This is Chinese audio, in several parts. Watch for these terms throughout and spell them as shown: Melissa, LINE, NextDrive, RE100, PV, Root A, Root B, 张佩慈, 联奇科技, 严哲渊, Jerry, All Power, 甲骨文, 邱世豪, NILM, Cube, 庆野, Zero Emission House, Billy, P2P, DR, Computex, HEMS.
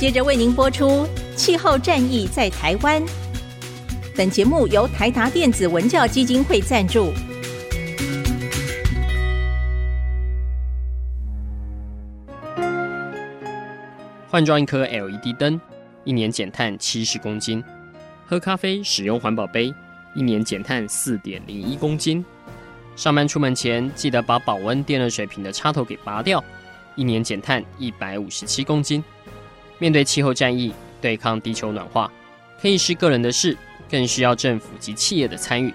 接着为您播出气候战役在台湾。本节目由台达电子文教基金会赞助。换装一颗 LED 灯，一年减碳70公斤；喝咖啡使用环保杯，一年减碳4.01公斤；上班出门前记得把保温电热水瓶的插头给拔掉，一年减碳157公斤。面对气候战役，对抗地球暖化，可以是个人的事，更需要政府及企业的参与。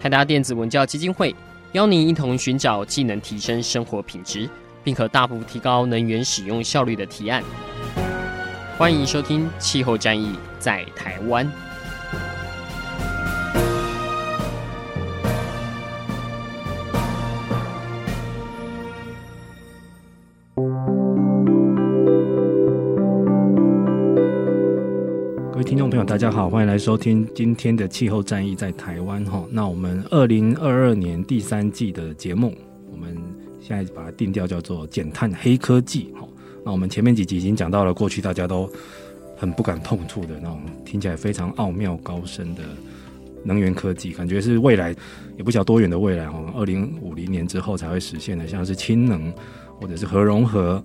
台达电子文教基金会邀您一同寻找既能提升生活品质，并可大幅提高能源使用效率的提案。欢迎收听《气候战役在台湾》。各位听众朋友，大家好，欢迎来收听今天的《气候战役在台湾》。那我们2022年第三季的节目，我们现在把它定调叫做“减碳黑科技”。那我们前面几集已经讲到了过去大家都很不敢碰触的那种听起来非常奥妙高深的能源科技，感觉是未来也不晓多远的未来，2050年之后才会实现的，像是氢能或者是核融合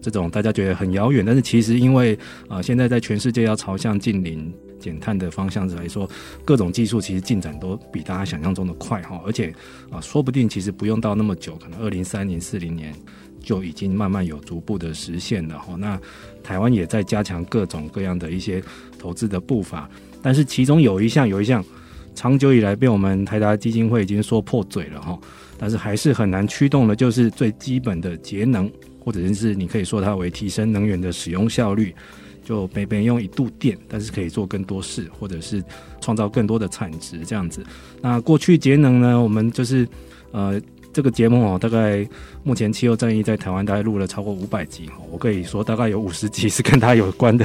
这种大家觉得很遥远，但是其实因为现在在全世界要朝向近零减碳的方向来说，各种技术其实进展都比大家想象中的快，而且说不定其实不用到那么久，可能2030、40年就已经慢慢有逐步的实现了。那台湾也在加强各种各样的一些投资的步伐，但是其中有一项长久以来被我们台达基金会已经说破嘴了，但是还是很难驱动的，就是最基本的节能，或者是你可以说它为提升能源的使用效率，就每边用1度电，但是可以做更多事，或者是创造更多的产值这样子。那过去节能呢，我们就是这个节目大概目前气候战役在台湾大概录了超过500集，我可以说大概有50集是跟它有关的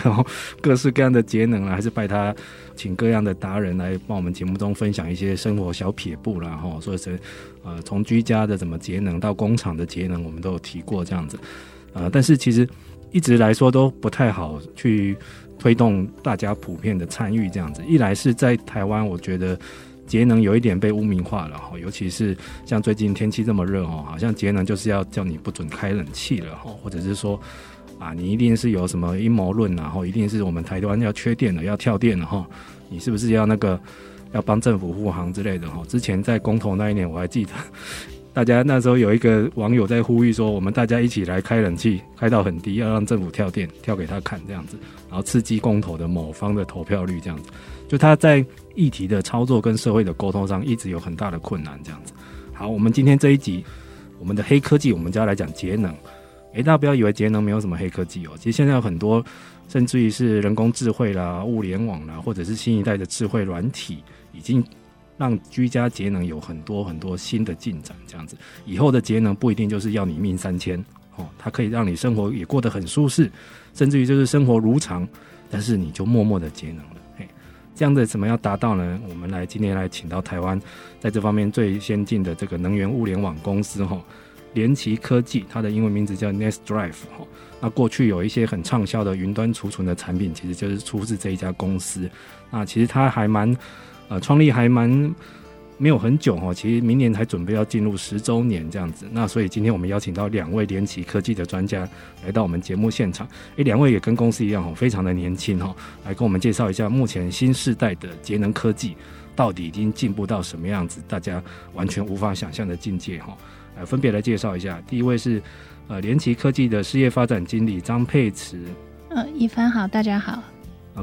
各式各样的节能啦，还是拜它请各样的达人来帮我们节目中分享一些生活小撇步啦，所以是从居家的怎么节能到工厂的节能，我们都有提过这样子。但是其实一直来说都不太好去推动大家普遍的参与这样子。一来是在台湾，我觉得节能有一点被污名化了，尤其是像最近天气这么热，好像节能就是要叫你不准开冷气了，或者是说你一定是有什么阴谋论，然后一定是我们台湾要缺电了，要跳电了，你是不是要要帮政府护航之类的。之前在公投那一年，我还记得大家那时候有一个网友在呼吁说，我们大家一起来开冷气开到很低，要让政府跳电，跳给他看这样子，然后刺激公投的某方的投票率这样子。就他在议题的操作跟社会的沟通上一直有很大的困难这样子。好，我们今天这一集我们的黑科技，我们就要来讲节能。大家不要以为节能没有什么黑科技其实现在有很多，甚至于是人工智慧啦、物联网啦，或者是新一代的智慧软体，已经让居家节能有很多很多新的进展这样子。以后的节能不一定就是要你命3000，它可以让你生活也过得很舒适，甚至于就是生活如常，但是你就默默的节能了。这样的怎么要达到呢？我们今天请到台湾在这方面最先进的这个能源物联网公司联奇科技，它的英文名字叫 NextDrive。 那过去有一些很畅销的云端储存的产品，其实就是出自这一家公司。那其实它还蛮创立还蛮没有很久其实明年才准备要进入10周年这样子。那所以今天我们邀请到2位联奇科技的专家来到我们节目现场，2位也跟公司一样非常的年轻来跟我们介绍一下目前新世代的节能科技到底已经进步到什么样子，大家完全无法想象的境界来分别来介绍一下。第一位是联奇科技的事业发展经理张佩慈。一帆好，大家好。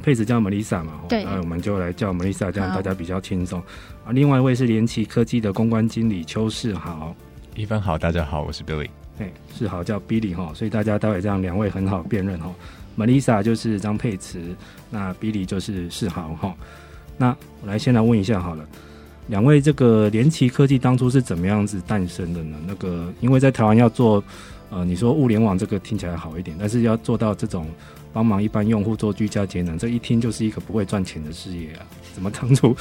佩慈叫 Melissa 嘛，对，我们就来叫 Melissa， 这样大家比较轻松。另外一位是联奇科技的公关经理邱世豪。一帆好，大家好，我是 Billy。世豪叫 Billy 所以大家待会这样2位很好辨认Melissa 就是张佩慈，那 Billy 就是世豪那我来先来问一下好了，2位这个联奇科技当初是怎么样子诞生的呢？因为在台湾要做你说物联网这个听起来好一点，但是要做到这种帮忙一般用户做居家节能，这一听就是一个不会赚钱的事业怎么当初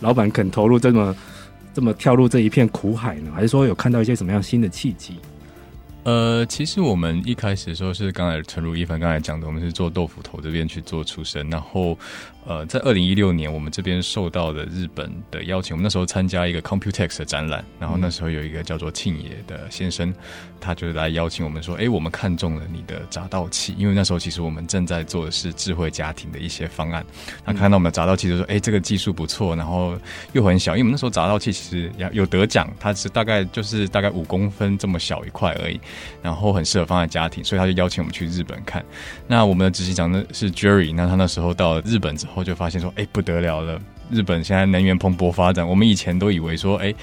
老板肯投入这么跳入这一片苦海呢？还是说有看到一些什么样新的契机？其实我们一开始的时候是刚才诚如一帆刚才讲的，我们是做豆腐头这边去做出身，然后在2016年我们这边受到的日本的邀请，我们那时候参加一个 Computex 的展览，然后那时候有一个叫做庆野的先生，他就来邀请我们说，诶，我们看中了你的闸道器，因为那时候其实我们正在做的是智慧家庭的一些方案，他看到我们的闸道器就说，诶，这个技术不错，然后又很小，因为我们那时候闸道器其实有得奖，它是大概5公分这么小一块而已，然后很适合放在家庭，所以他就邀请我们去日本看。那我们的执行长呢是 Jerry， 那他那时候到了日本之后就发现说，哎，不得了了，日本现在能源蓬勃发展，我们以前都以为说，哎，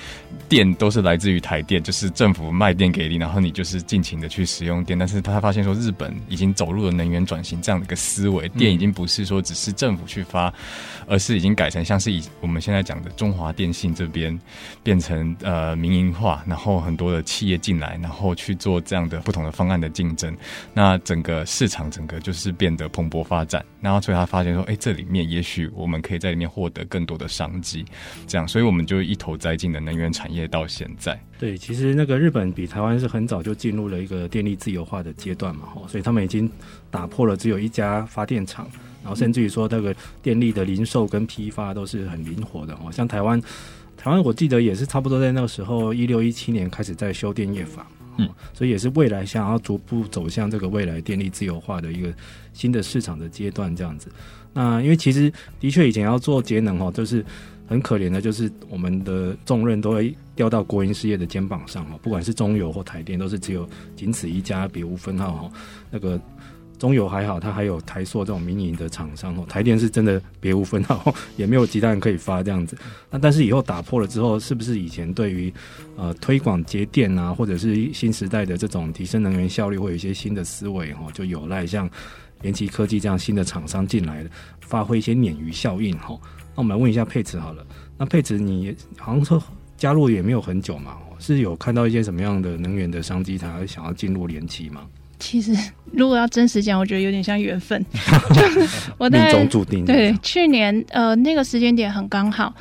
电都是来自于台电，就是政府卖电给你，然后你就是尽情的去使用电，但是他发现说日本已经走入了能源转型这样的一个思维，电已经不是说只是政府去发，而是已经改成像是以我们现在讲的中华电信这边变成民营化，然后很多的企业进来，然后去做这样的不同的方案的竞争，那整个市场整个就是变得蓬勃发展，然后所以他发现说，哎，这里面也许我们可以在里面获得更多的商机，这样，所以我们就一头栽进了能源产业到现在。对，其实那个日本比台湾是很早就进入了一个电力自由化的阶段嘛，所以他们已经打破了只有一家发电厂，然后甚至于说那个电力的零售跟批发都是很灵活的，像台湾我记得也是差不多在那个时候16、17年开始在修电业法，所以也是未来想要逐步走向这个未来电力自由化的一个新的市场的阶段这样子。那因为其实的确以前要做节能就是很可怜的，就是我们的重任都会掉到国营事业的肩膀上，不管是中油或台电都是只有仅此一家别无分号。那个中油还好，它还有台塑这种民营的厂商，台电是真的别无分号，也没有鸡蛋可以发这样子。那但是以后打破了之后，是不是以前对于推广节电啊，或者是新时代的这种提升能源效率，会有一些新的思维就有赖像联奇科技这样新的厂商进来的，发挥一些鲶鱼效应那我们来问一下佩慈好了，那佩慈你好像说加入也没有很久嘛，是有看到一些什么样的能源的商机才想要进入联奇吗？其实如果要真实讲，我觉得有点像缘分我命中注定。对，去年那个时间点很刚好，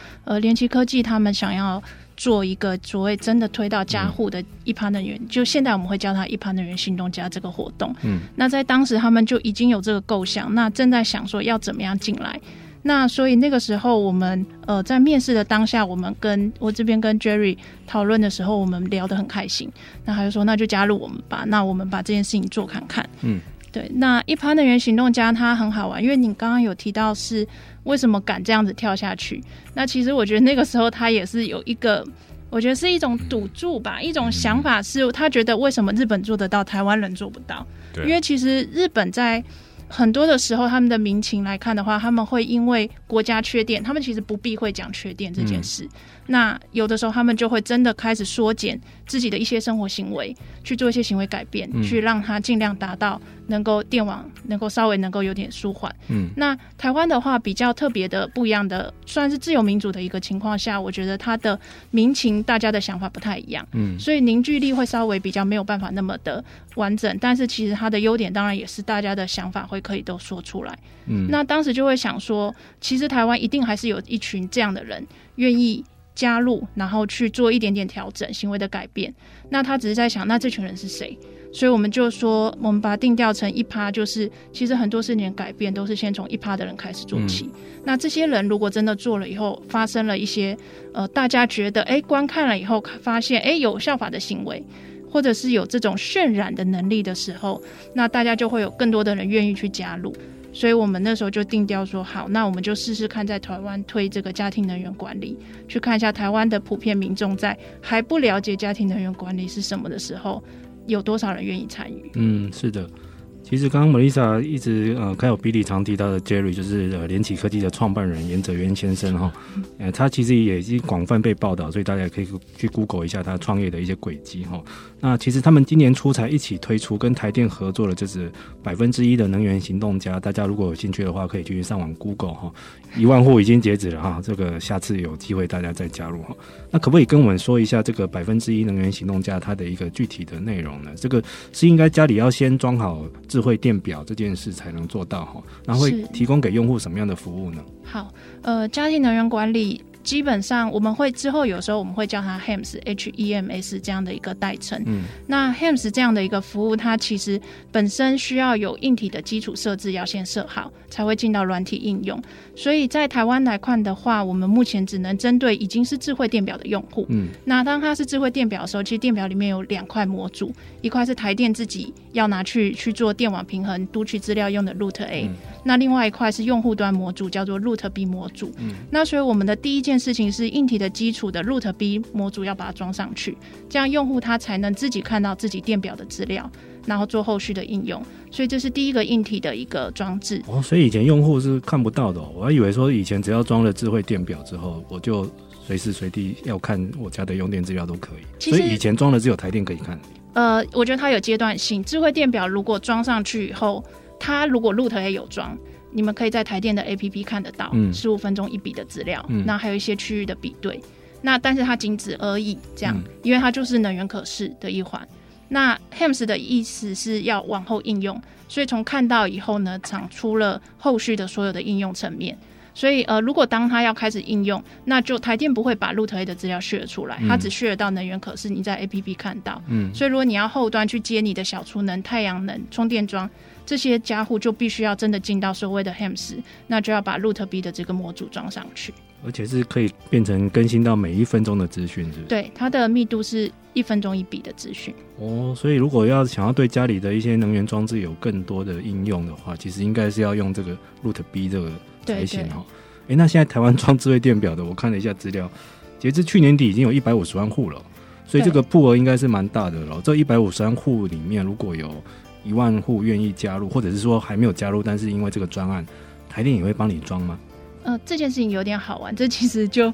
联奇科技他们想要做一个所谓真的推到家户的1%能源，就现在我们会叫它1%能源行动家这个活动。那在当时他们就已经有这个构想，那正在想说要怎么样进来。那所以那个时候我们在面试的当下，我们跟我这边跟 Jerry 讨论的时候，我们聊得很开心。那他就说那就加入我们吧，那我们把这件事情做看看。对，那1%能源行动家它很好玩，因为你刚刚有提到是为什么敢这样子跳下去。那其实我觉得那个时候他也是有一个，我觉得是一种赌注吧，一种想法，是他觉得为什么日本做得到，台湾人做不到。因为其实日本在很多的时候，他们的民情来看的话，他们会因为国家缺电，他们其实不避讳讲缺电这件事。那有的时候他们就会真的开始缩减自己的一些生活行为，去做一些行为改变，去让它尽量达到能够电网能够稍微能够有点舒缓。那台湾的话比较特别的不一样的，算是自由民主的一个情况下，我觉得它的民情大家的想法不太一样，所以凝聚力会稍微比较没有办法那么的完整，但是其实它的优点当然也是大家的想法会可以都说出来。那当时就会想说，其实台湾一定还是有一群这样的人愿意加入，然后去做一点点调整行为的改变。那他只是在想，那这群人是谁？所以我们就说，我们把它定调成1%，就是其实很多事情改变都是先从1%的人开始做起。那这些人如果真的做了以后，发生了一些大家觉得哎观看了以后发现哎有效法的行为，或者是有这种渲染的能力的时候，那大家就会有更多的人愿意去加入。所以我们那时候就定调说，好，那我们就试试看在台湾推这个家庭能源管理，去看一下台湾的普遍民众在还不了解家庭能源管理是什么的时候，有多少人愿意参与。是的，其实刚刚 Melissa 一直还有 Billy 常提到的 Jerry， 就是联奇科技的创办人严哲渊先生他其实也已经广泛被报道，所以大家可以去 Google 一下他创业的一些轨迹那其实他们今年初才一起推出跟台电合作的，就是1%的能源行动家，大家如果有兴趣的话可以去上网 Google 10000户已经截止了这个下次有机会大家再加入那可不可以跟我们说一下这个1%能源行动家它的一个具体的内容呢？这个是应该家里要先装好智慧电表这件事才能做到，那会提供给用户什么样的服务呢？好，家庭能源管理基本上我们会之后有时候我们会叫它 HEMS HEMS 这样的一个代称、那 HEMS 这样的一个服务，它其实本身需要有硬体的基础设置要先设好，才会进到软体应用。所以在台湾来看的话，我们目前只能针对已经是智慧电表的用户、那当它是智慧电表的时候，其实电表里面有2块模组，一块是台电自己要拿去做电网平衡读取资料用的 Root A、那另外一块是用户端模组，叫做 Root B 模组、那所以我们的第一件事情是硬体的基础的 Root B 模组要把它装上去，这样用户他才能自己看到自己电表的资料，然后做后续的应用。所以这是第一个硬体的一个装置。哦，所以以前用户是看不到的、我还以为说以前只要装了智慧电表之后，我就随时随地要看我家的用电资料都可以，所以以前装了只有台电可以看。我觉得它有阶段性，智慧电表如果装上去以后，它如果 Root A 有装，你们可以在台电的 APP 看得到15分钟一笔的资料，那还有一些区域的比对，那但是它仅此而已这样、因为它就是能源可视的一环。那 HEMS 的意思是要往后应用，所以从看到以后呢，长出了后续的所有的应用层面。所以如果当它要开始应用，那就台电不会把 Root A 的资料 share 出来，它只 share 到能源可视，你在 APP 看到。所以如果你要后端去接你的小储能、太阳能、充电桩，这些家户就必须要真的进到所谓的 HEMS， 那就要把 Root B 的这个模组装上去，而且是可以变成更新到每一分钟的资讯，是不是？对，它的密度是1分钟一笔的资讯。哦，所以如果要想要对家里的一些能源装置有更多的应用的话，其实应该是要用这个 Root B 这个才行。对对、那现在台湾装智慧电表的，我看了一下资料，截至去年底已经有150万户了，所以这个铺额应该是蛮大的了。这150万户里面，如果有10000户愿意加入，或者是说还没有加入，但是因为这个专案，台电也会帮你装吗？这件事情有点好玩，这其实就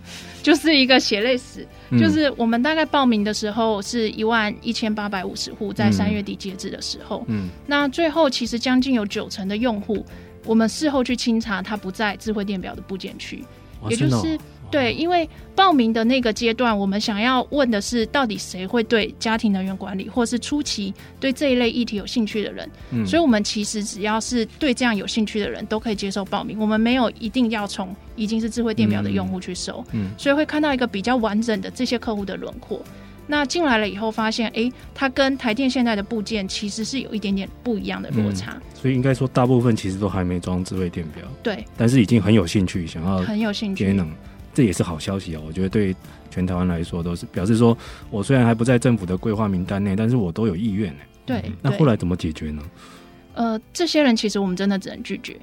是一个血泪史、就是我们大概报名的时候是11850户，在3月底截止的时候、那最后其实将近有90%的用户，我们事后去清查，它不在智慧电表的部件区，也就是对，因为报名的那个阶段，我们想要问的是到底谁会对家庭能源管理或是初期对这一类议题有兴趣的人、所以我们其实只要是对这样有兴趣的人都可以接受报名，我们没有一定要从已经是智慧电表的用户去收、所以会看到一个比较完整的这些客户的轮廓。那进来了以后发现它跟台电现在的部件其实是有一点点不一样的落差、所以应该说大部分其实都还没装智慧电表，对，但是已经很有兴趣，想要很有兴趣节能，这也是好消息啊！我觉得对全台湾来说都是表示说，我虽然还不在政府的规划名单内，但是我都有意愿、对，那后来怎么解决呢？这些人其实我们真的只能拒绝，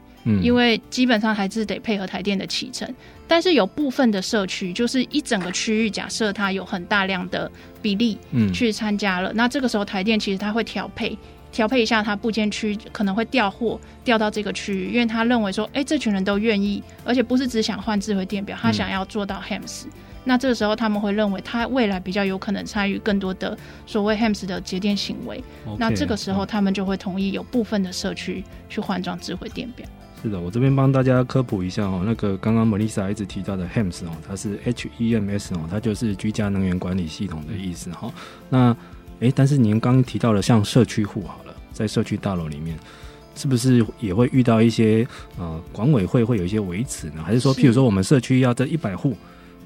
因为基本上还是得配合台电的启程。但是有部分的社区，就是一整个区域，假设它有很大量的比例去参加了，那这个时候台电其实它会调配一下，他部件区可能会调货调到这个区域，因为他认为说这群人都愿意，而且不是只想换智慧电表，他想要做到 HEMS、那这个时候他们会认为他未来比较有可能参与更多的所谓 HEMS 的节电行为，那这个时候他们就会同意有部分的社区去换装智慧电表。是的，我这边帮大家科普一下那个刚刚 Melissa 一直提到的 HEMS 它是 HEMS 它就是居家能源管理系统的意思。那但是您刚刚提到了像社区户好了，在社区大楼里面是不是也会遇到一些管委会会有一些维持呢？还是说譬如说我们社区要这100户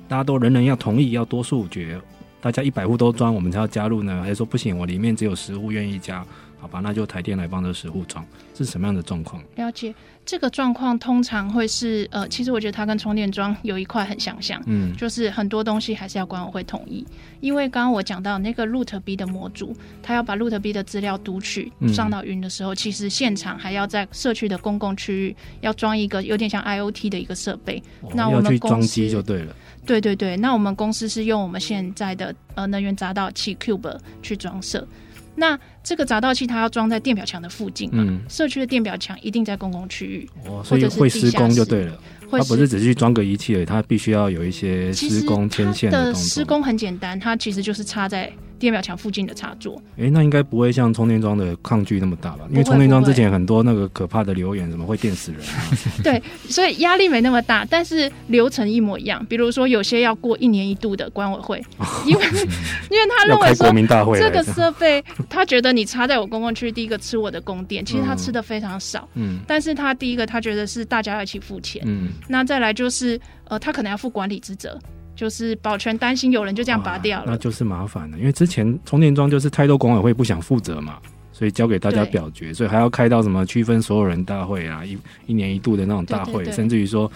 大家都人要同意，要多数决，大家100户都装我们才要加入呢？还是说不行，我里面只有10户愿意加，好吧，那就台电来帮这10户装，是什么样的状况？了解，这个状况通常会是其实我觉得它跟充电桩有一块很相像，就是很多东西还是要管委会同意，因为刚刚我讲到那个 Root B 的模组，它要把 Root B 的资料读取上到云的时候，其实现场还要在社区的公共区域要装一个有点像 IoT 的一个设备，那我们要去装机就对了。对对对，那我们公司是用我们现在的能源闸道器 Cube 去装设。那这个闸道器它要装在电表墙的附近嘛，社区的电表墙一定在公共区域，所以会施工就对了，它不是只是装个仪器而已，它必须要有一些施工牵线的动作。它的施工很简单，它其实就是插在电表墙附近的插座。那应该不会像充电桩的抗拒那么大吧？因为充电桩之前很多那个可怕的留言什么会电死人、啊、对，所以压力没那么大，但是流程一模一样。比如说有些要过1年1度的管委会，因为他认为说这个设备他觉得你插在我公共区第一个吃我的供电，其实他吃的非常少、但是他第一个他觉得是大家要一起付钱、那再来就是他可能要负管理职责，就是保全担心有人就这样拔掉了，那就是麻烦了。因为之前充电桩就是太多管委会不想负责嘛，所以交给大家表决，所以还要开到什么区分所有人大会啊， 一年一度的那种大会，对对对，甚至于说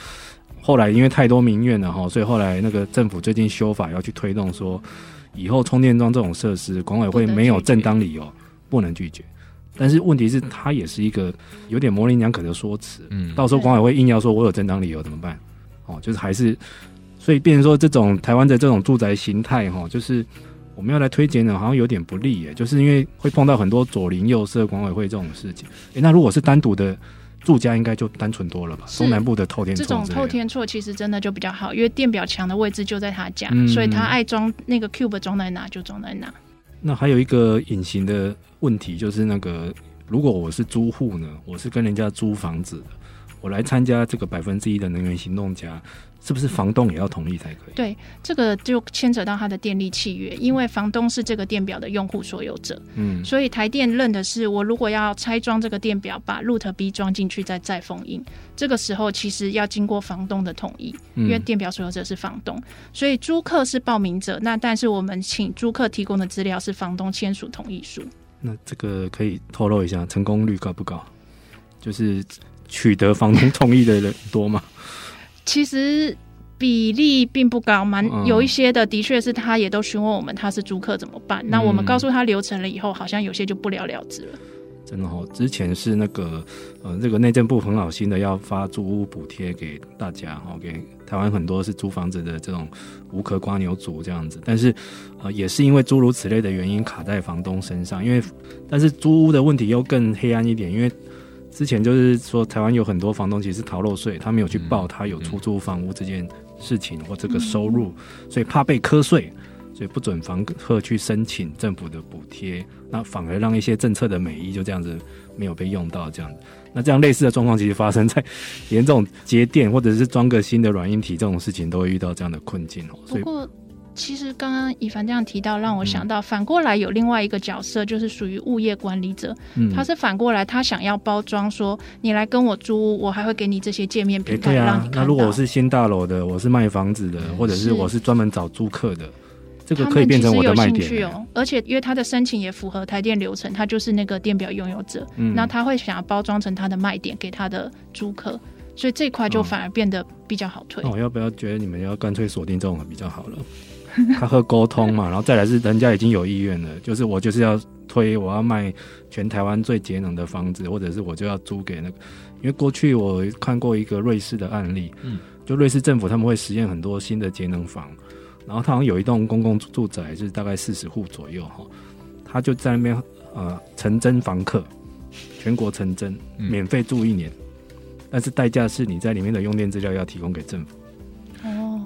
后来因为太多民怨了，所以后来那个政府最近修法要去推动说，以后充电桩这种设施管委会没有正当理由不能拒绝，但是问题是它也是一个有点模棱两可的说辞、到时候管委会硬要说我有正当理由怎么办、就是还是，所以变成说这种台湾的这种住宅形态就是我们要来推荐的好像有点不利耶，就是因为会碰到很多左邻右舍管委会这种事情、那如果是单独的住家应该就单纯多了吧，中南部的透天厝这种透天厝其实真的就比较好，因为电表墙的位置就在他家、所以他爱装那个 cube 装在哪就装在哪。那还有一个隐形的问题就是那个如果我是租户呢，我是跟人家租房子的，我来参加这个1%的能源行动家，是不是房东也要同意才可以？对，这个就牵扯到他的电力契约，因为房东是这个电表的用户所有者、所以台电认的是我如果要拆装这个电表把 Root B 装进去再封印，这个时候其实要经过房东的同意，因为电表所有者是房东、所以租客是报名者，那但是我们请租客提供的资料是房东签署同意书。那这个可以透露一下成功率高不高？就是取得房东同意的人多吗？其实比例并不高，有一些的确是他也都询问我们他是租客怎么办、那我们告诉他流程了以后，好像有些就不了了之了。真的之前是那个这个内政部很好心的要发租屋补贴给大家，给台湾很多是租房子的这种无壳瓜牛族这样子，但是也是因为诸如此类的原因卡在房东身上，因为但是租屋的问题又更黑暗一点，因为之前就是说台湾有很多房东其实逃漏税，他没有去报他有出租房屋这件事情或这个收入，所以怕被课税，所以不准房客去申请政府的补贴，那反而让一些政策的美意就这样子没有被用到这样子。那这样类似的状况其实发生在连这种节电或者是装个新的软硬体这种事情都会遇到这样的困境。所以不过其实刚刚以凡这样提到让我想到、反过来有另外一个角色就是属于物业管理者、他是反过来他想要包装说你来跟我租屋我还会给你这些界面平台让你看到、那如果我是新大楼的，我是卖房子的，或者是我是专门找租客的，这个可以变成我的卖点、而且因为他的申请也符合台电流程，他就是那个电表拥有者，那他会想要包装成他的卖点给他的租客，所以这块就反而变得比较好推。那我要不要觉得你们要干脆锁定这种比较好了？他和沟通嘛，然后再来是人家已经有意愿了，就是我就是要推，我要卖全台湾最节能的房子，或者是我就要租给那个。因为过去我看过一个瑞士的案例，就瑞士政府他们会实验很多新的节能房，然后他好像有一栋公共住宅是大概40户左右，他就在那边成真房客，全国成真免费住1年，但是代价是你在里面的用电资料要提供给政府。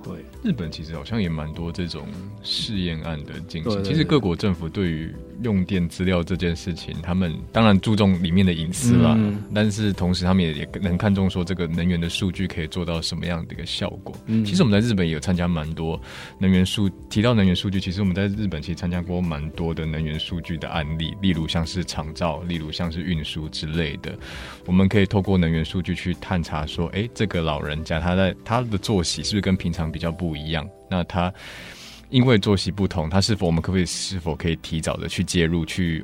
对，日本其实好像也蛮多这种试验案的进行。对对对，其实各国政府对于用电资料这件事情，他们当然注重里面的隐私啦，但是同时他们也能看重说这个能源的数据可以做到什么样的一个效果。其实我们在日本也有参加蛮多能源数，提到能源数据，其实我们在日本其实参加过蛮多的能源数据的案例，例如像是长照，例如像是运输之类的，我们可以透过能源数据去探查说，哎，这个老人家他的作息是不是跟平常比较不一样，那他因为作息不同，他我们是否可以提早的去介入，去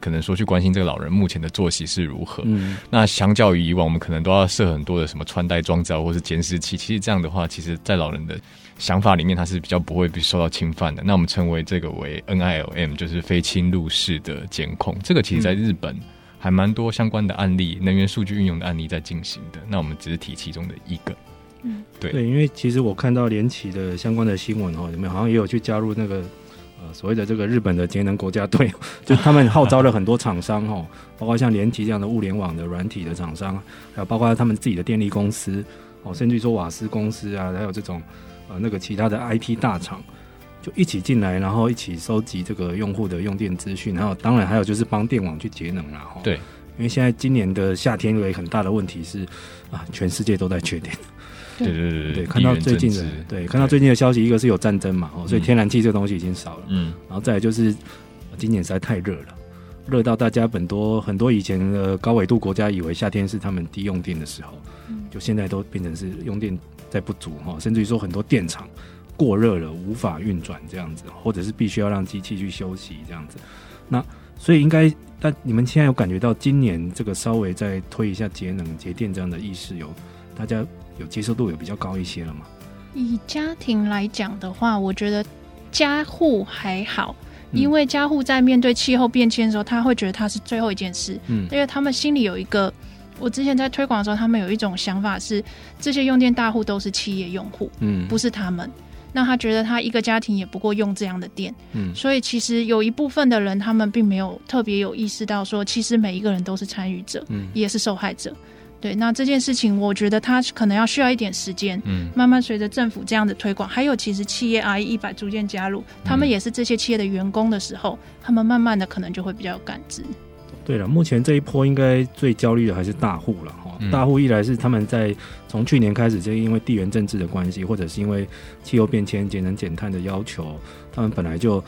可能说去关心这个老人目前的作息是如何。那相较于以往我们可能都要设很多的什么穿戴装置或是监视器，其实这样的话，其实在老人的想法里面他是比较不会受到侵犯的，那我们称为这个为 NILM， 就是非侵入式的监控。这个其实在日本还蛮多相关的案例，能源数据运用的案例在进行的，那我们只是提其中的一个。对，因为其实我看到联企的相关的新闻里面好像也有去加入那个所谓的这个日本的节能国家队，就他们号召了很多厂商包括像联企这样的物联网的软体的厂商，还有包括他们自己的电力公司甚至说瓦斯公司啊，还有这种那个其他的 IT 大厂，就一起进来，然后一起收集这个用户的用电资讯，然后当然还有就是帮电网去节能啦。对，因为现在今年的夏天有一个很大的问题是啊，全世界都在缺电。对对对对，看到最近的对，看到最近的消息，一个是有战争嘛，所以天然气这个东西已经少了。嗯，然后再来就是今年实在太热了。热到大家很多以前的高纬度国家以为夏天是他们低用电的时候，就现在都变成是用电在不足，甚至于说很多电厂过热了无法运转这样子，或者是必须要让机器去休息这样子。那所以应该，但你们现在有感觉到今年这个稍微再推一下节能节电这样的意识，有大家有接受度有比较高一些了吗？以家庭来讲的话，我觉得家户还好。因为家户在面对气候变迁的时候，他会觉得他是最后一件事，因为他们心里有一个，我之前在推广的时候，他们有一种想法是，这些用电大户都是企业用户，不是他们。那他觉得他一个家庭也不过用这样的电，所以其实有一部分的人，他们并没有特别有意识到说，其实每一个人都是参与者，也是受害者。对，那这件事情我觉得它可能要需要一点时间，慢慢随着政府这样的推广，还有其实企业 RE100 逐渐加入，他们也是这些企业的员工的时候，他们慢慢的可能就会比较有感知。对了，目前这一波应该最焦虑的还是大户了，大户一来是他们在从去年开始就因为地缘政治的关系，或者是因为气候变迁节能减碳的要求，他们本来就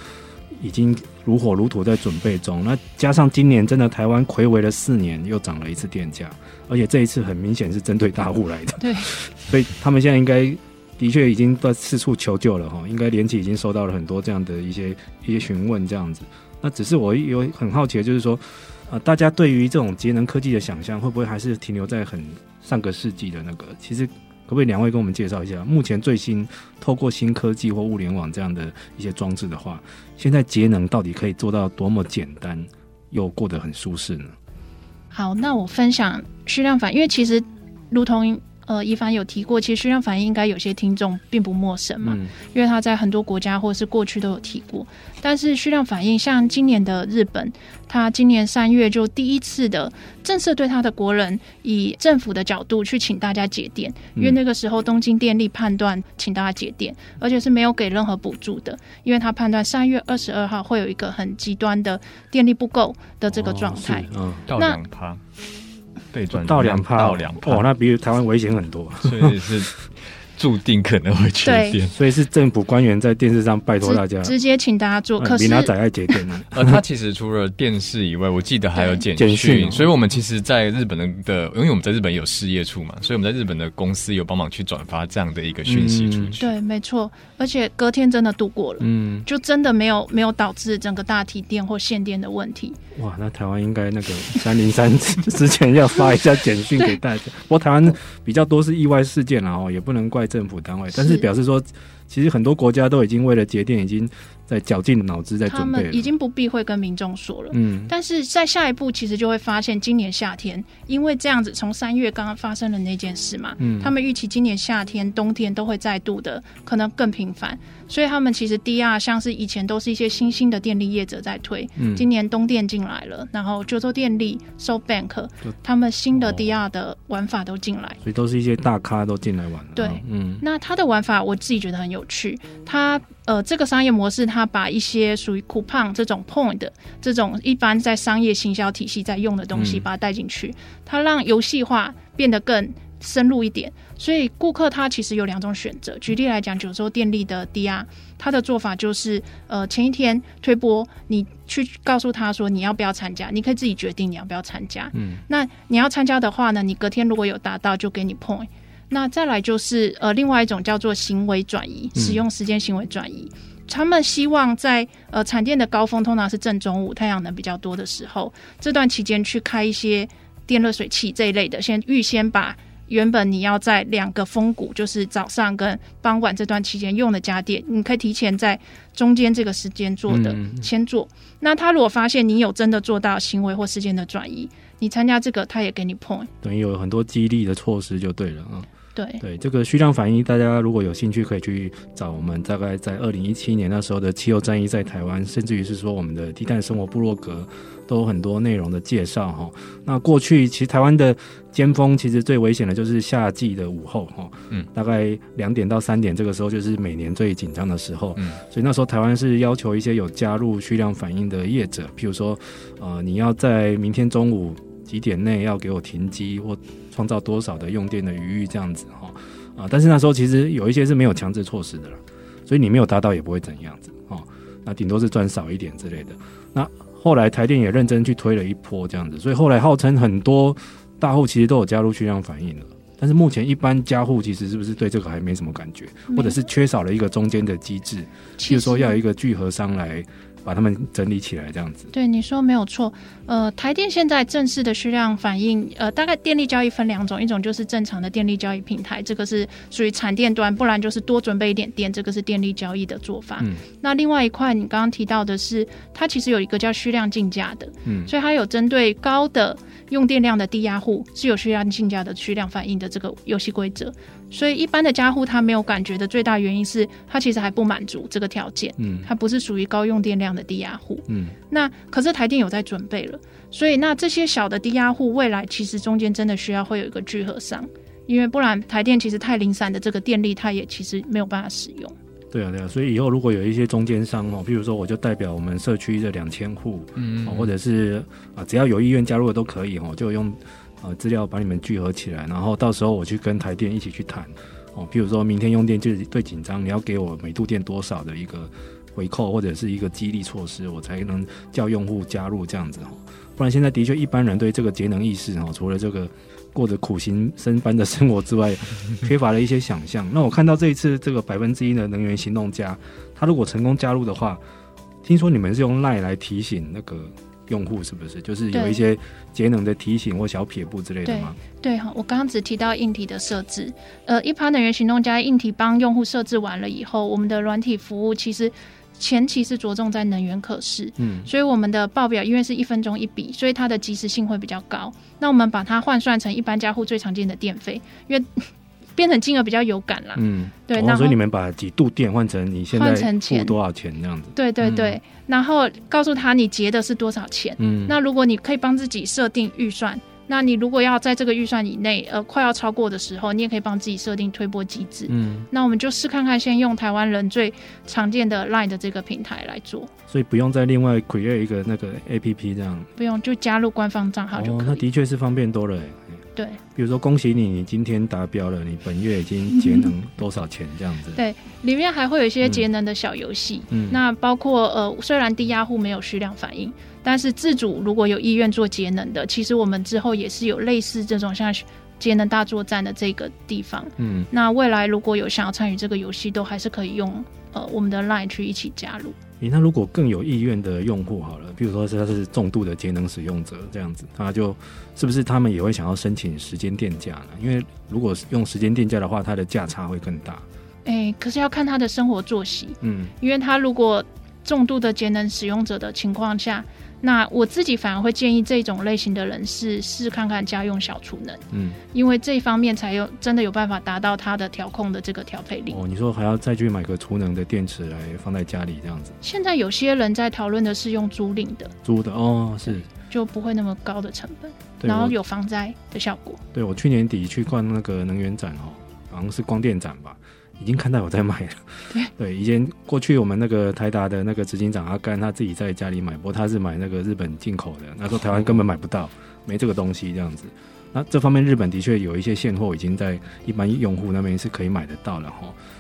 已经如火如荼在准备中，那加上今年真的台湾睽违了4年又涨了一次电价，而且这一次很明显是针对大户来的，对，所以他们现在应该的确已经在四处求救了，应该联企已经收到了很多这样的一些询问这样子。那只是我有很好奇的就是说大家对于这种节能科技的想象会不会还是停留在很上个世纪的那个，其实可不可以两位跟我们介绍一下，目前最新透过新科技或物联网这样的一些装置的话，现在节能到底可以做到多么简单又过得很舒适呢？好，那我分享虚量反应，因为其实如同一凡有提过，其实虚量反应应该有些听众并不陌生嘛，因为他在很多国家或是过去都有提过。但是虚量反应像今年的日本，他今年3月就第一次的正式对他的国人以政府的角度去请大家节电，因为那个时候东京电力判断请大家节电，而且是没有给任何补助的，因为他判断3月22号会有一个很极端的电力不够的这个状态，到 2%。对，到2%，哇，那比台湾危险很多，所以是注定可能会缺电，所以是政府官员在电视上拜托大家，直接请大家做。可是比哪仔爱节电呢？他其实除了电视以外，我记得还有简讯，所以我们其实，在日本的，因为我们在日本有事业处嘛，所以我们在日本的公司有帮忙去转发这样的一个讯息出去。对，没错，而且隔天真的度过了，就真的没有导致整个大体电或限电的问题。哇，那台湾应该那个303之前要发一下简讯给大家。不过台湾比较多是意外事件啦，也不能怪政府单位，但是表示说，其实很多国家都已经为了节电，已经在绞尽脑汁在准备了，他们已经不避讳跟民众说了。但是在下一步，其实就会发现，今年夏天因为这样子，从3月刚刚发生了那件事嘛，他们预期今年夏天、冬天都会再度的，可能更频繁。所以他们其实 DR 像是以前都是一些新兴的电力业者在推，今年东电进来了，然后九州电力、SoftBank 他们新的 DR 的玩法都进来，所以都是一些大咖都进来玩了。对，那他的玩法我自己觉得很有趣，他这个商业模式，它把一些属于 coupon 这种 point 这种一般在商业行销体系在用的东西把它带进去，它让游戏化变得更深入一点，所以顾客他其实有2种选择。举例来讲，九州电力的 DR 他的做法就是前一天推播，你去告诉他说你要不要参加，你可以自己决定你要不要参加，那你要参加的话呢，你隔天如果有达到就给你 point。那再来就是另外一种叫做行为转移，使用时间行为转移，他们希望在产电的高峰通常是正中午，太阳能比较多的时候，这段期间去开一些电热水器这一类的，先预先把原本你要在2个峰谷，就是早上跟傍晚这段期间用的家电，你可以提前在中间这个时间做的先做。那他如果发现你有真的做到行为或时间的转移，你参加这个他也给你 point， 等于有很多激励的措施就对了。对，这个虚量反应大家如果有兴趣可以去找我们大概在2017年那时候的气候战役在台湾，甚至于是说我们的低碳生活部落格都有很多内容的介绍哈。那过去其实台湾的尖峰其实最危险的就是夏季的午后哈，大概2点到3点这个时候就是每年最紧张的时候，所以那时候台湾是要求一些有加入虚量反应的业者，譬如说你要在明天中午几点内要给我停机或创造多少的用电的余裕这样子哈啊，但是那时候其实有一些是没有强制措施的啦，所以你没有达到也不会怎样子哈，那顶多是赚少一点之类的。那后来台电也认真去推了一波这样子，所以后来号称很多大户其实都有加入虚量反应了，但是目前一般家户其实是不是对这个还没什么感觉，或者是缺少了一个中间的机制，譬如说要有一个聚合商来把他们整理起来这样子。对，你说没有错。台电现在正式的虚量反应，大概电力交易分两种，一种就是正常的电力交易平台，这个是属于产电端，不然就是多准备一点电，这个是电力交易的做法。那另外一块你刚刚提到的是，它其实有一个叫虚量竞价的，所以它有针对高的用电量的低压户是有虚量竞价的虚量反应的这个游戏规则。所以一般的家户他没有感觉的最大原因是他其实还不满足这个条件，他不是属于高用电量的低压户。那可是台电有在准备了，所以那这些小的低压户未来其实中间真的需要会有一个聚合商，因为不然台电其实太零散的这个电力它也其实没有办法使用。对啊，所以以后如果有一些中间商譬如说我就代表我们社区的2000户，或者是只要有意愿加入的都可以，就用资料把你们聚合起来，然后到时候我去跟台电一起去谈，譬如说明天用电就是最紧张，你要给我每度电多少的一个回扣或者是一个激励措施，我才能叫用户加入这样子。不然现在的确一般人对这个节能意识除了这个过着苦行僧般的生活之外缺乏了一些想象。那我看到这一次这个1%的能源行动家，他如果成功加入的话，听说你们是用 LINE 来提醒那个用户，是不是就是有一些节能的提醒或小撇步之类的吗？ 对，我刚刚只提到硬体的设置，一般能源行动家硬体帮用户设置完了以后，我们的软体服务其实前期是着重在能源可视，所以我们的报表因为是1分钟1笔，所以它的及时性会比较高。那我们把它换算成一般家户最常见的电费，因为变成金额比较有感啦。对，然后所以你们把几度电换成你现在付多少钱这样子。对，然后告诉他你结的是多少钱。那如果你可以帮自己设定预算，那你如果要在这个预算以内，快要超过的时候，你也可以帮自己设定推波机制。那我们就试看看，先用台湾人最常见的 LINE 的这个平台来做，所以不用再另外 create 一个那个 APP 这样，不用，就加入官方账号就可以。那的确是方便多了。对，比如说恭喜你，你今天达标了，你本月已经节能多少钱这样子。对，里面还会有一些节能的小游戏，那包括虽然低压户没有虚量反应，但是自主如果有意愿做节能的，其实我们之后也是有类似这种像节能大作战的这个地方。那未来如果有想要参与这个游戏，都还是可以用我们的 LINE 去一起加入。那如果更有意愿的用户好了，比如说他是重度的节能使用者这样子，他就是不是他们也会想要申请时间电价呢？因为如果用时间电价的话，它的价差会更大。可是要看他的生活作息。因为他如果重度的节能使用者的情况下，那我自己反而会建议这种类型的人士试看看家用小储能。因为这一方面才有真的有办法达到它的调控的这个调配力。你说还要再去买个储能的电池来放在家里这样子？现在有些人在讨论的是用租赁的，租的是就不会那么高的成本，然后有防灾的效果。对，我去年底去逛那个能源展好像是光电展吧，已经看到我在卖了。 对，以前过去我们那个台达的那个执行长阿甘他自己在家里买，不过他是买那个日本进口的，那时候台湾根本买不到，没这个东西这样子。那这方面日本的确有一些现货已经在一般用户那边是可以买得到了。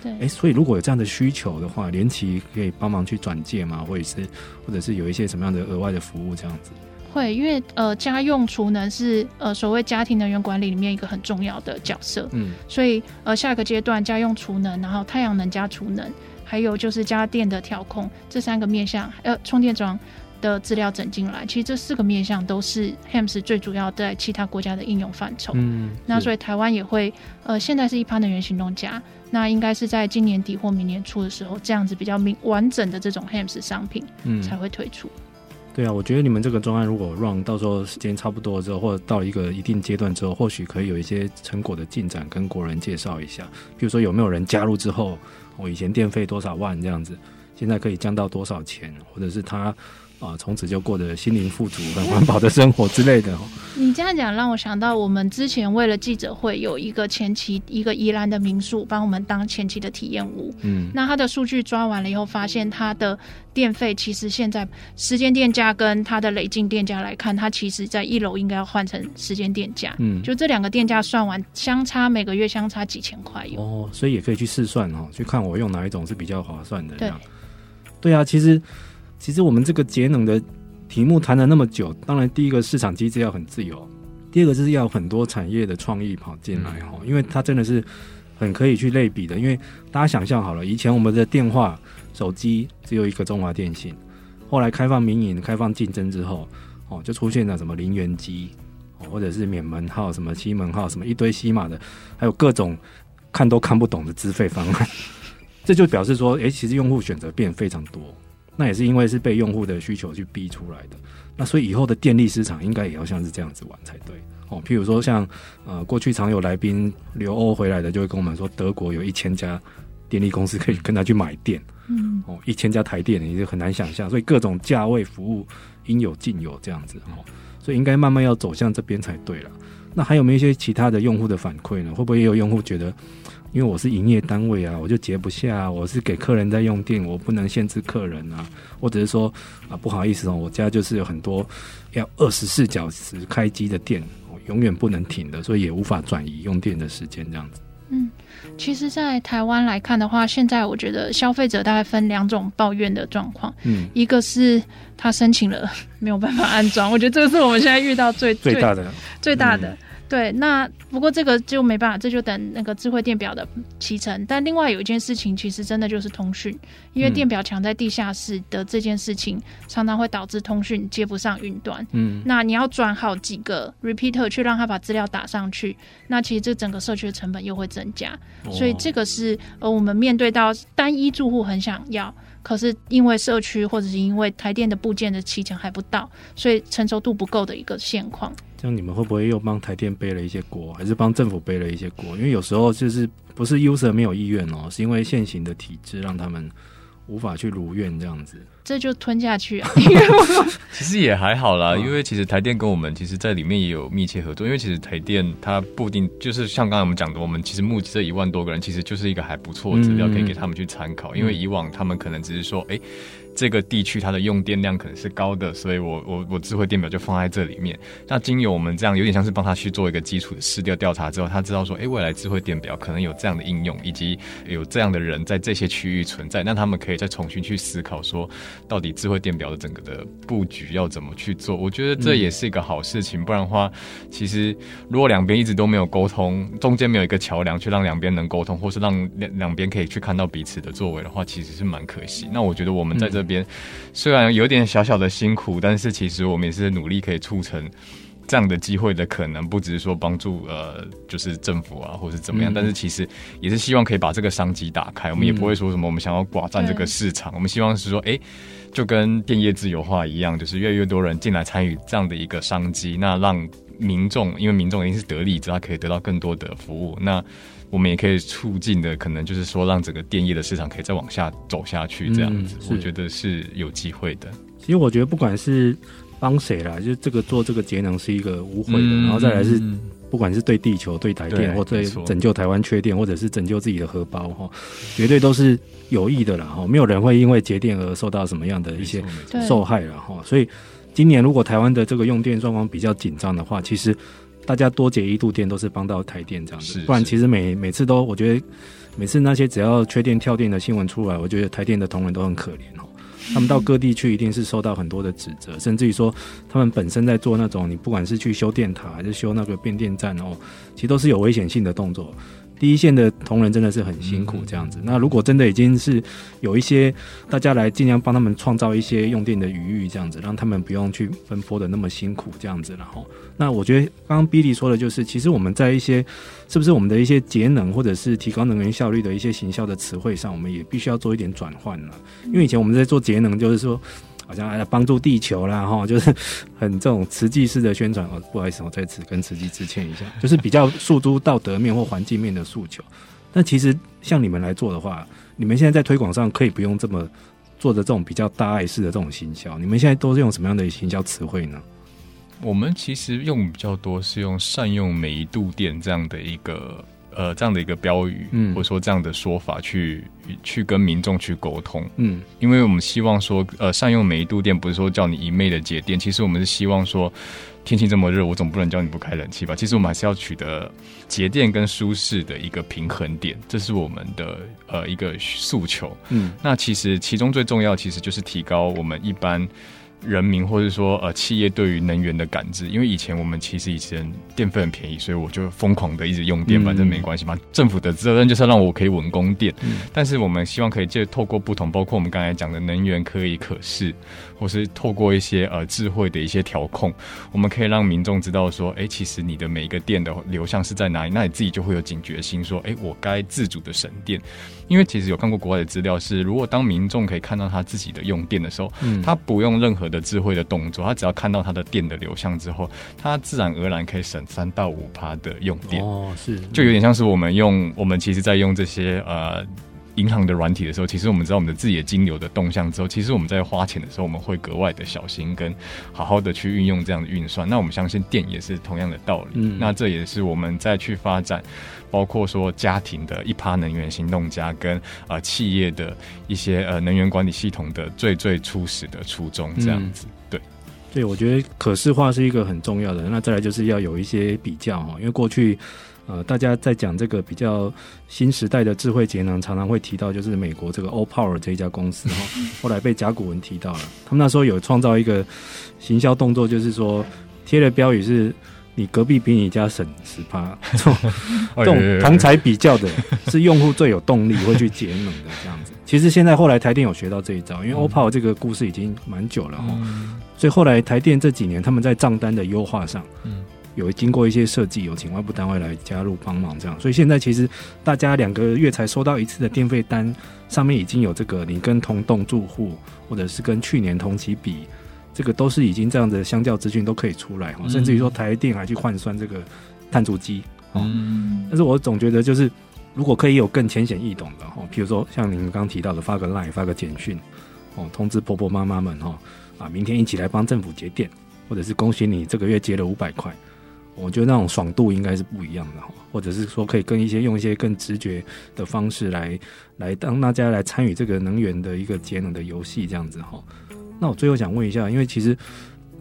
对，所以如果有这样的需求的话，联企可以帮忙去转介吗？或者是有一些什么样的额外的服务这样子？会，因为家用储能是所谓家庭能源管理里面一个很重要的角色。所以下个阶段家用储能，然后太阳能加储能，还有就是家电的调控，这三个面向，充电桩的资料整进来，其实这4个面向都是 HEMS 最主要在其他国家的应用范畴。那所以台湾也会现在是1%能源行动家，那应该是在今年底或明年初的时候，这样子比较完整的这种 HEMS 商品才会推出。对啊，我觉得你们这个专案如果 run 到时候时间差不多之后，或者到一个一定阶段之后，或许可以有一些成果的进展跟国人介绍一下，比如说有没有人加入之后，我以前电费多少万这样子，现在可以降到多少钱，或者是他从此就过得心灵富足很环保的生活之类的。你这样讲让我想到我们之前为了记者会有一个前期一个宜兰的民宿帮我们当前期的体验屋，那他的数据抓完了以后发现他的电费其实现在时间电价跟他的累进电价来看，他其实在一楼应该要换成时间电价，就这两个电价算完相差每个月相差几千块哦，所以也可以去试算去看我用哪一种是比较划算的。 对啊，其实我们这个节能的题目谈了那么久，当然第一个市场机制要很自由，第二个就是要有很多产业的创意跑进来，因为它真的是很可以去类比的。因为大家想象好了，以前我们的电话手机只有一个中华电信，后来开放民营开放竞争之后，就出现了什么零元机，或者是免门号什么西门号什么一堆西马的，还有各种看都看不懂的资费方案这就表示说其实用户选择变非常多，那也是因为是被用户的需求去逼出来的。那所以以后的电力市场应该也要像是这样子玩才对譬如说像过去常有来宾留欧回来的就会跟我们说，德国有1000家电力公司可以跟他去买电，1000家台电也是很难想象，所以各种价位服务应有尽有这样子所以应该慢慢要走向这边才对了。那还有没有一些其他的用户的反馈呢？会不会也有用户觉得因为我是营业单位啊，我就节不下啊，我是给客人在用电，我不能限制客人啊，或者是说不好意思我家就是有很多要24小时开机的电，永远不能停的，所以也无法转移用电的时间这样子。其实在台湾来看的话，现在我觉得消费者大概分2种抱怨的状况，一个是他申请了没有办法安装，我觉得这个是我们现在遇到最大的、对，那不过这个就没办法，这就等那个智慧电表的启程。但另外有一件事情其实真的就是通讯，因为电表墙在地下室的这件事情常常会导致通讯接不上云端，那你要转好几个 repeater 去让它把资料打上去，那其实这整个社区的成本又会增加，所以这个是我们面对到单一住户很想要，可是因为社区或者是因为台电的部件的期程还不到，所以成熟度不够的一个现况。这样你们会不会又帮台电背了一些锅，还是帮政府背了一些锅？因为有时候就是不是 user 没有意愿是因为现行的体制让他们无法去如愿这样子，这就吞下去啊其实也还好啦，因为其实台电跟我们其实在里面也有密切合作，因为其实台电它不定就是像刚才我们讲的，我们其实募集这1万多个人其实就是一个还不错的资料可以给他们去参考，因为以往他们可能只是说这个地区它的用电量可能是高的，所以我智慧电表就放在这里面。那经由我们这样有点像是帮他去做一个基础的市调调查之后，他知道说未来智慧电表可能有这样的应用，以及有这样的人在这些区域存在，那他们可以再重新去思考说到底智慧电表的整个的布局要怎么去做。我觉得这也是一个好事情，不然的话其实如果两边一直都没有沟通，中间没有一个桥梁去让两边能沟通，或是让两边可以去看到彼此的作为的话，其实是蛮可惜。那我觉得我们在这边虽然有点小小的辛苦，但是其实我们也是努力可以促成这样的机会的可能，不只是说帮助就是政府啊或是怎么样，但是其实也是希望可以把这个商机打开。我们也不会说什么我们想要寡占这个市场，我们希望是说就跟电业自由化一样，就是越来越多人进来参与这样的一个商机，那让民众，因为民众一定是得利者，他可以得到更多的服务，那我们也可以促进的可能就是说让整个电业的市场可以再往下走下去这样子，我觉得是有机会的。其实我觉得不管是帮谁啦，就是这个做这个节能是一个无悔的，然后再来是不管是对地球对台电或对拯救台湾缺电或者是拯救自己的荷包绝对都是有益的啦，没有人会因为节电而受到什么样的一些受害啦。所以今年如果台湾的这个用电状况比较紧张的话，其实大家多节一度电都是帮到台电这样子，不然其实每次都我觉得每次那些只要缺电跳电的新闻出来，我觉得台电的同仁都很可怜他们到各地去一定是受到很多的指责，甚至于说他们本身在做那种你不管是去修电塔还是修那个变电站其实都是有危险性的动作，第一线的同仁真的是很辛苦这样子。那如果真的已经是有一些大家来尽量帮他们创造一些用电的余裕这样子，让他们不用去奔波的那么辛苦这样子然后，那我觉得刚刚 Billy 说的就是其实我们在一些是不是我们的一些节能或者是提高能源效率的一些行销的词汇上，我们也必须要做一点转换了。因为以前我们在做节能就是说好像要帮助地球啦，哈，就是很这种慈济式的宣传。哦，不好意思，我在此跟慈济致歉一下，就是比较诉诸道德面或环境面的诉求。但其实像你们来做的话，你们现在在推广上可以不用这么做的这种比较大爱式的这种行销，你们现在都是用什么样的行销词汇呢？我们其实用比较多是用善用每一度电这样的一个标语，或者说这样的说法去跟民众去沟通，因为我们希望说，善用每一度电不是说叫你一昧的节电，其实我们是希望说，天气这么热，我总不能叫你不开冷气吧？其实我们还是要取得节电跟舒适的一个平衡点，这是我们的一个诉求。那其实其中最重要，其实就是提高我们一般人民或者说企业对于能源的感知，因为以前电费很便宜，所以我就疯狂的一直用电，反正没关系嘛。政府的责任就是让我可以稳供电，但是我们希望可以透过不同，包括我们刚才讲的能源可以可视，或是透过一些智慧的一些调控，我们可以让民众知道说，哎，其实你的每一个电的流向是在哪里，那你自己就会有警觉心说，哎，我该自主的省电。因为其实有看过国外的资料是，如果当民众可以看到他自己的用电的时候，他不用任何的智慧的动作，他只要看到他的电的流向之后，他自然而然可以省3-5% 的用电。哦，是，就有点像是我们其实在用这些银行的软体的时候，其实我们知道我们的自己的金流的动向之后，其实我们在花钱的时候，我们会格外的小心跟好好的去运用这样的运算。那我们相信电也是同样的道理。那这也是我们再去发展，包括说家庭的1%能源行动家跟企业的一些能源管理系统的最初始的初衷这样子。对，我觉得可视化是一个很重要的。那再来就是要有一些比较，因为过去大家在讲这个比较新时代的智慧节能，常常会提到就是美国这个 All Power 这一家公司，后来被甲骨文提到了。他们那时候有创造一个行销动作，就是说贴的标语是你隔壁比你家省 10%， 这种同侪比较的是用户最有动力会去节能的这样子。其实现在后来台电有学到这一招，因为 All Power 这个故事已经蛮久了，所以后来台电这几年他们在账单的优化上有经过一些设计，有请外部单位来加入帮忙这样。所以现在其实大家2个月才收到一次的电费单，上面已经有这个你跟同栋住户或者是跟去年同期比，这个都是已经这样的相较资讯都可以出来，甚至于说台电还去换算这个碳足迹。但是我总觉得就是如果可以有更浅显易懂的，譬如说像您刚刚提到的发个 LINE 发个简讯，通知婆婆妈妈们明天一起来帮政府节电，或者是恭喜你这个月节了500块，我觉得那种爽度应该是不一样的，或者是说可以跟用一些更直觉的方式来让大家来参与这个能源的一个节能的游戏这样子。那我最后想问一下，因为其实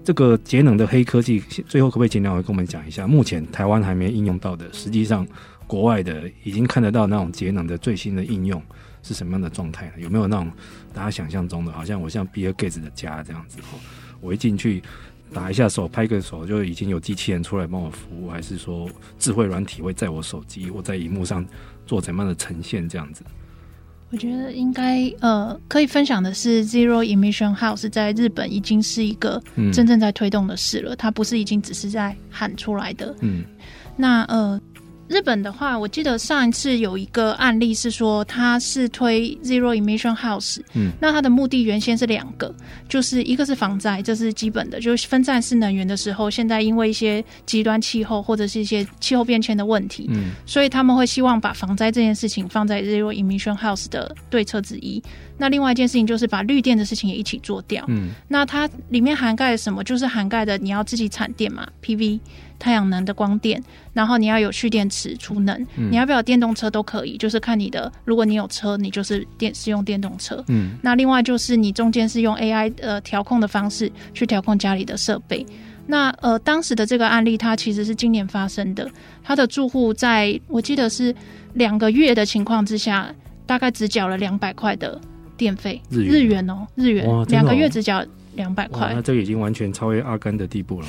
这个节能的黑科技，最后可不可以请两位跟我们讲一下目前台湾还没应用到的，实际上国外的已经看得到那种节能的最新的应用是什么样的状态呢？有没有那种大家想象中的好像我像比尔盖茨的家这样子，我一进去打一下手拍个手就已经有机器人出来帮我服务，还是说智慧软体会在我手机或在荧幕上做怎么样的呈现这样子？我觉得应该可以分享的是 Zero Emission House 在日本已经是一个真正在推动的事了，它不是已经只是在喊出来的。那日本的话，我记得上一次有一个案例是说它是推 Zero Emission House，那它的目的原先是2个，就是一个是防灾，这是基本的，就是分散式能源的时候，现在因为一些极端气候或者是一些气候变迁的问题，所以他们会希望把防灾这件事情放在 Zero Emission House 的对策之一。那另外一件事情就是把绿电的事情也一起做掉。那它里面涵盖了什么？就是涵盖的你要自己产电嘛， PV 太阳能的光电，然后你要有蓄电池储能，你要不要电动车都可以，就是看你的，如果你有车你就是使用电动车。那另外就是你中间是用 AI 调控的方式去调控家里的设备。那当时的这个案例它其实是今年发生的，它的住户在我记得是2个月的情况之下，大概只缴了200块的电费，日元，2个月只缴200块，那这个已经完全超越阿甘的地步了，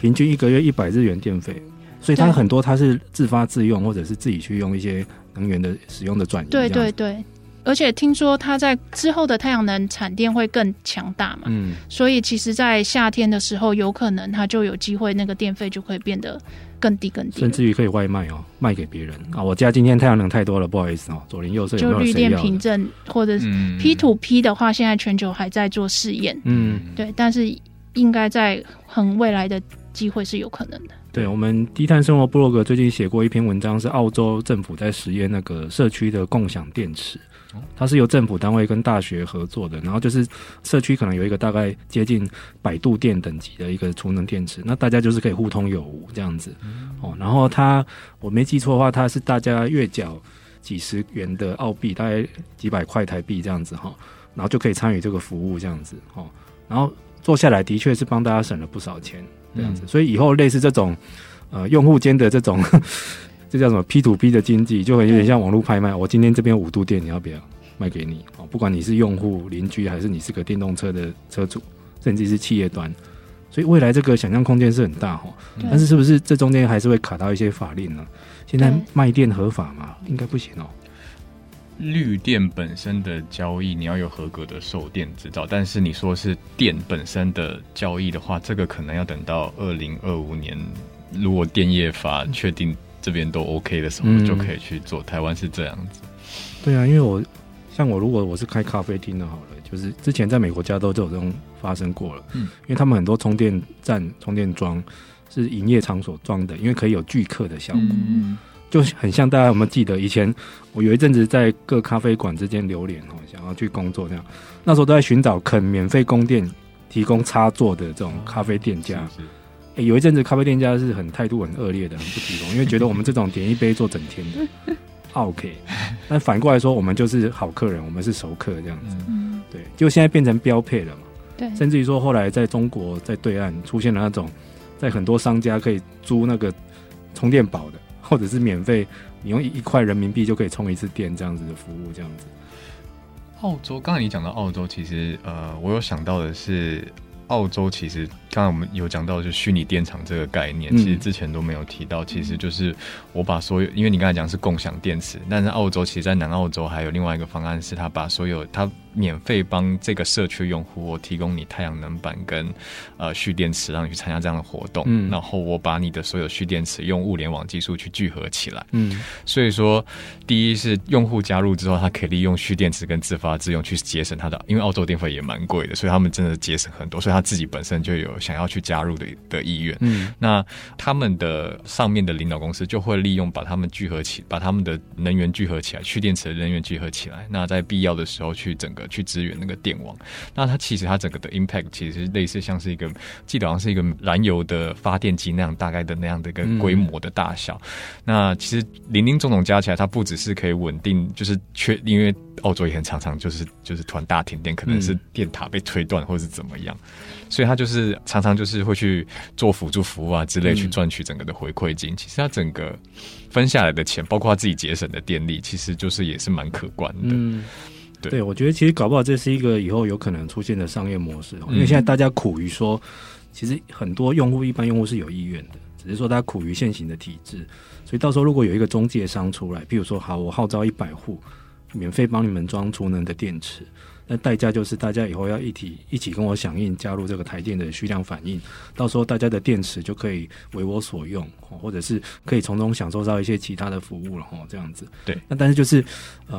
平均1个月100日元电费，所以它很多它是自发自用，或者是自己去用一些能源的使用的转移。对对对，而且听说它在之后的太阳能产电会更强大嘛，嗯，所以其实在夏天的时候有可能它就有机会那个电费就可以变得更低更低，甚至于可以外卖哦，卖给别人啊。我家今天太阳能太多了，不好意思哦，左邻右舍有没有谁要的？就绿电凭证或者 P2P 的话，现在全球还在做试验，嗯，对，但是应该在很未来的机会是有可能的。对，我们低碳生活部落格最近写过一篇文章，是澳洲政府在实验那个社区的共享电池，它是由政府单位跟大学合作的，然后就是社区可能有一个大概接近100度电等级的一个储能电池，那大家就是可以互通有无这样子哦。然后它我没记错的话，它是大家月缴几10元的澳币，大概几百块台币这样子哈，然后就可以参与这个服务这样子哦。然后做下来的确是帮大家省了不少钱这样子，所以以后类似这种用户间的这种这叫什么 P2P 的经济，就很有点像网络拍卖，我今天这边5度电你要不要卖给你，不管你是用户邻居还是你是个电动车的车主甚至是企业端，所以未来这个想象空间是很大，但是是不是这中间还是会卡到一些法令呢？现在卖电合法吗？应该不行哦。绿电本身的交易你要有合格的售电执照，但是你说是电本身的交易的话，这个可能要等到2025年，如果电业法确定这边都 OK 的时候，就可以去做。台湾是这样子。对啊，因为像我如果我是开咖啡厅的好了，就是之前在美国加州就有这种发生过了，因为他们很多充电站、充电桩是营业场所装的，因为可以有聚客的效果，就很像大家有没有记得以前我有一阵子在各咖啡馆之间流连，想要去工作这样，那时候都在寻找肯免费供电、提供插座的这种咖啡店家。是是欸，有一阵子咖啡店家是很态度很恶劣的，很不提供，因为觉得我们这种点一杯做整天的OK， 但反过来说我们就是好客人，我们是熟客这样子，对，就现在变成标配了嘛。对，甚至于说后来在中国在对岸出现了那种在很多商家可以租那个充电宝的，或者是免费你用1块人民币就可以充一次电这样子的服务这样子。澳洲刚才你讲到澳洲，其实我有想到的是澳洲其实刚才我们有讲到就是虚拟电厂这个概念，其实之前都没有提到，其实就是我把所有，因为你刚才讲是共享电池，但是澳洲其实在南澳洲还有另外一个方案是他把所有他免费帮这个社区用户，我提供你太阳能板跟蓄电池让你去参加这样的活动，然后我把你的所有蓄电池用物联网技术去聚合起来，所以说第一是用户加入之后他可以利用蓄电池跟自发自用去节省他的，因为澳洲电费也蛮贵的，所以他们真的节省很多，所以他自己本身就有想要去加入 的意愿，那他们的上面的领导公司就会利用把他们聚合起，把他们的能源聚合起来，蓄电池的能源聚合起来，那在必要的时候去整个去支援那个电网，那它其实它整个的 impact 其实类似像是一个，记得好像是一个燃油的发电机那样大概的那样的一个规模的大小，那其实零零总总加起来它不只是可以稳定，就是因为澳洲也很常就是突然大停电，可能是电塔被推断或是怎么样，所以它就是常常就是会去做辅助服务啊之类去赚取整个的回馈金，其实它整个分下来的钱包括它自己节省的电力其实就是也是蛮可观的，对，我觉得其实搞不好这是一个以后有可能出现的商业模式，因为现在大家苦于说其实很多用户，一般用户是有意愿的，只是说他苦于现行的体制，所以到时候如果有一个中介商出来，譬如说好，我号召100户免费帮你们装储能的电池，那代价就是大家以后要一起跟我响应加入这个台电的虚量反应，到时候大家的电池就可以为我所用，或者是可以从中享受到一些其他的服务了这样子。对，那但是就是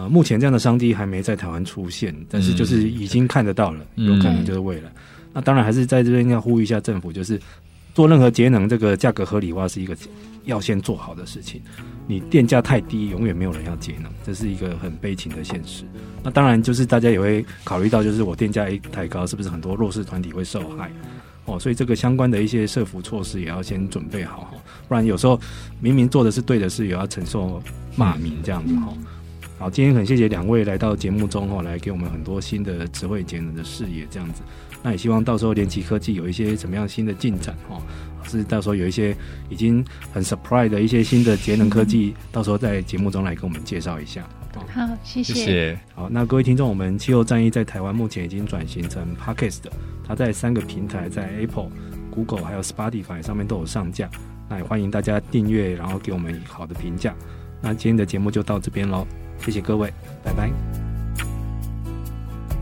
目前这样的商机还没在台湾出现，但是就是已经看得到了，有可能就是未来。那当然还是在这边要呼吁一下政府，就是做任何节能这个价格合理化是一个要先做好的事情，你电价太低永远没有人要节能，这是一个很悲情的现实。那当然就是大家也会考虑到，就是我电价一抬高是不是很多弱势团体会受害所以这个相关的一些社福措施也要先准备好，不然有时候明明做的是对的事也要承受骂名这样子好，今天很谢谢两位来到节目中来给我们很多新的智慧节能的视野这样子，那也希望到时候联奇科技有一些什么样新的进展是到时候有一些已经很 surprise 的一些新的节能科技，到时候在节目中来跟我们介绍一下。好，谢谢。好，那各位听众，我们气候战役在台湾目前已经转型成 podcast， 它在3个平台，在 Apple、Google 还有 Spotify 上面都有上架，那也欢迎大家订阅，然后给我们好的评价。那今天的节目就到这边咯，谢谢各位，拜拜。